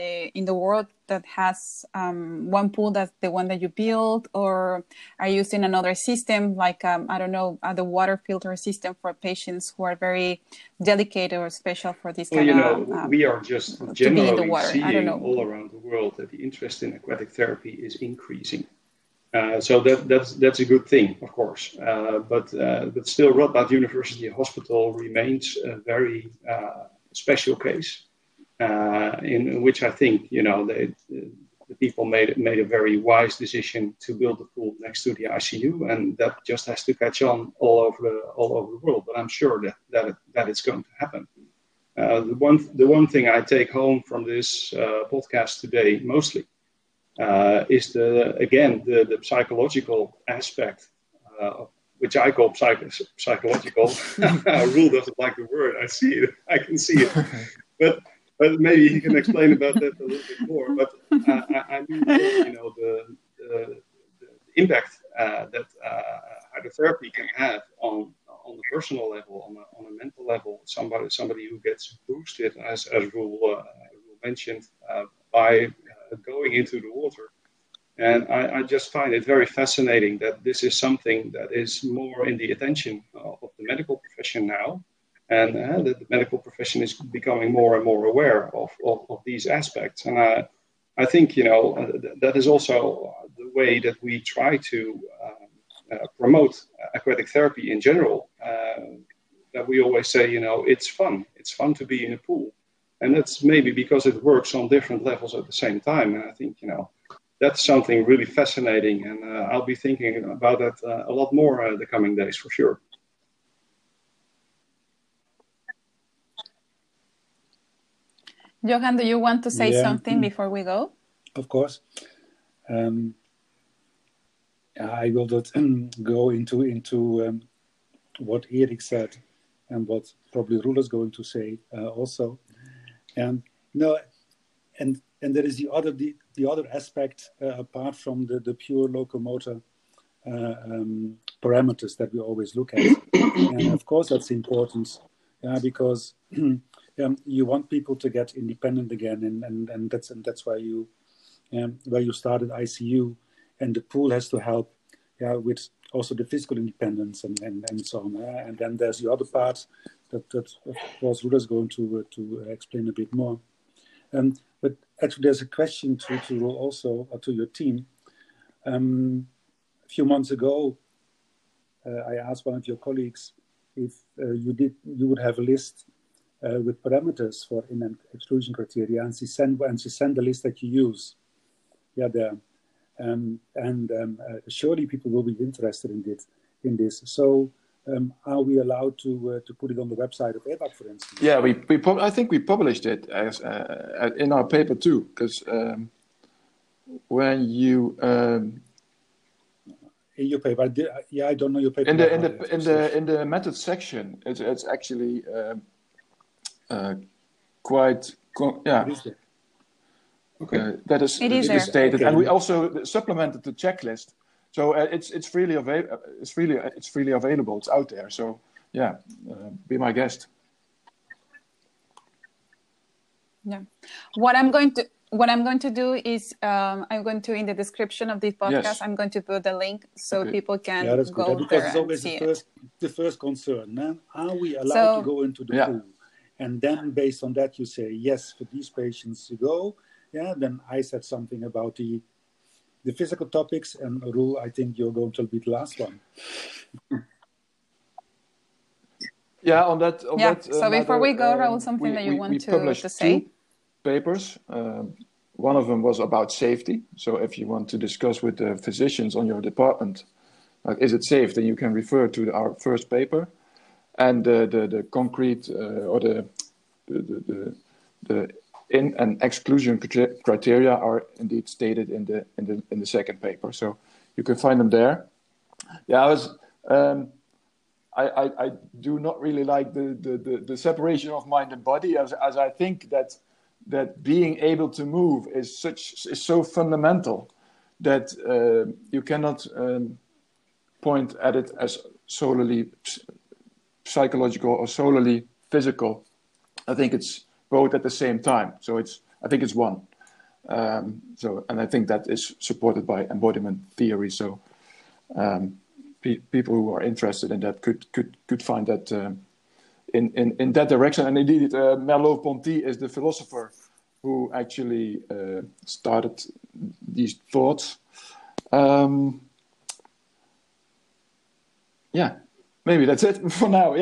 the world that has one pool that's the one that you build, or are you using another system like, I don't know, the water filter system for patients who are very delicate or special for this kind of... Well, we are just generally seeing all around the world that the interest in aquatic therapy is increasing. So that's a good thing, of course. But still, Radboud University Hospital remains a very special case, in which I think, you know, the people made a very wise decision to build a pool next to the ICU, and that just has to catch on all over the world. But I'm sure that it's going to happen. The one thing I take home from this podcast today, mostly, is the psychological aspect, which I call psychological. Raoul doesn't like the word. I see it. I can see it. But maybe he can explain about that a little bit more. But I mean, you know, the impact that hydrotherapy can have on the personal level, on a mental level. Somebody who gets boosted, as Raoul mentioned, by going into the water. And I just find it very fascinating that this is something that is more in the attention of the medical profession now, and that the medical profession is becoming more and more aware of these aspects. And I think, you know, that is also the way that we try to promote aquatic therapy in general, that we always say, you know, it's fun to be in a pool. And that's maybe because it works on different levels at the same time. And I think, you know, that's something really fascinating. And I'll be thinking about that a lot more the coming days, for sure. Johan, do you want to say something before we go? Of course. I will not go into what Eric said. and what probably Roel is going to say also. And no, and there is the other aspect apart from the pure locomotor parameters that we always look at, and of course that's important, because you want people to get independent again, and that's why you where you start at ICU, and the pool has to help, with also the physical independence and so on. And then there's the other part that of course Roel is going to explain a bit more. But actually, there's a question to Roel also, or to your team. A few months ago, I asked one of your colleagues if you would have a list with parameters for in and exclusion criteria, and she sent the list that you use. Surely people will be interested in this. So are we allowed to put it on the website of EVAC, for instance? Yeah, I think we published it as in our paper too, because when you in your paper, I don't know your paper in the method section, it's actually quite okay. It is stated, okay. And we also supplemented the checklist, so it's freely available. It's freely available. It's out there. So be my guest. Yeah, what I'm going to do is I'm going to, in the description of this podcast, yes, I'm going to put a link so people can go there. Because it's always the first concern. Now, are we allowed to go into the pool? And then based on that, you say yes for these patients to go. Yeah, then I said something about the physical topics, and Roel, I think you're going to be the last one. So before we go, Roel, something that you want to say? Two papers. One of them was about safety. So if you want to discuss with the physicians on your department, like, is it safe, then you can refer to our first paper. And the concrete or the in and exclusion criteria are indeed stated in the second paper, so you can find them there. I do not really like the separation of mind and body, as I think that being able to move is so fundamental that you cannot point at it as solely psychological or solely physical. I think it's both at the same time, so I think it's one. And I think that is supported by embodiment theory. So people who are interested in that could find that in that direction. And indeed, Merleau-Ponty is the philosopher who actually started these thoughts. Maybe that's it for now.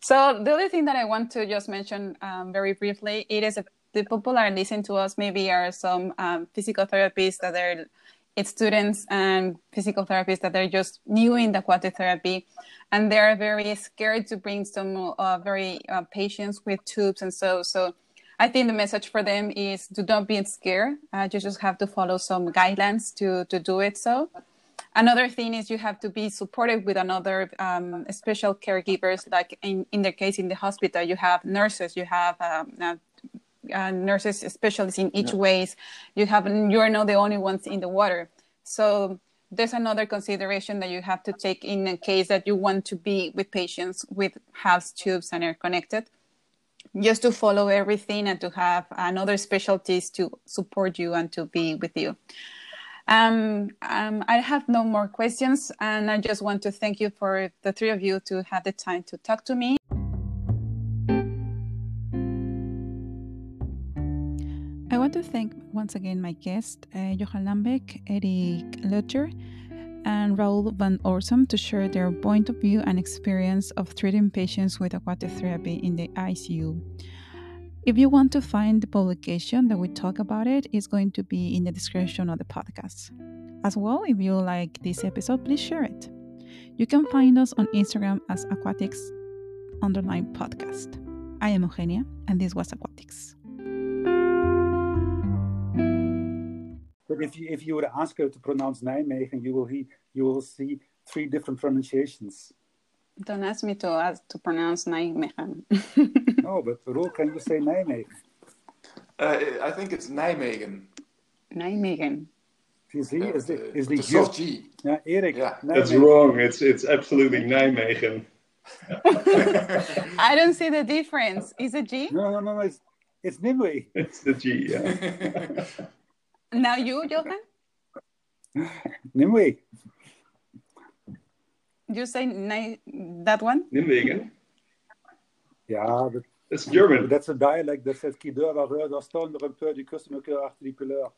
So the other thing that I want to just mention very briefly, it is the people that are listening to us maybe are some physical therapists that are students and physical therapists that are just new in the aquatic therapy, and they are very scared to bring some very patients with tubes, and so I think the message for them is to not be scared. You just have to follow some guidelines to do it. So another thing is you have to be supported with another special caregivers, like in their case in the hospital, you have nurses, you have nurses specialists in each ways. You're not the only ones in the water. So there's another consideration that you have to take in a case that you want to be with patients with house tubes and are connected, just to follow everything and to have another specialties to support you and to be with you. I have no more questions, and I just want to thank you for the three of you to have the time to talk to me. I want to thank once again my guests, Johan Lambeck, Eric Dodger, and Raoul van Oorsouw, to share their point of view and experience of treating patients with aquatic therapy in the ICU. If you want to find the publication that we talk about, it's going to be in the description of the podcast. As well, if you like this episode, please share it. You can find us on Instagram as Aquatics_podcast. I am Eugenia, and this was Aquatics. if you were to ask her to pronounce Nijmegen, you will see three different pronunciations. Don't ask me to pronounce Nijmegen. No, but Roel, can you say Nijmegen? I think it's Nijmegen. Nijmegen. Is the soft G. Yeah, Eric. Yeah. That's wrong. It's absolutely Nijmegen. I don't see the difference. Is it G? No. It's Nimwe. It's the G. Yeah. Now you, Johan. Nimwe. You say that one? Nijmegen. Yeah, but it's German. That's a dialect that says "Qui deur la rue, dans ton de rempeur du customer care articuleur."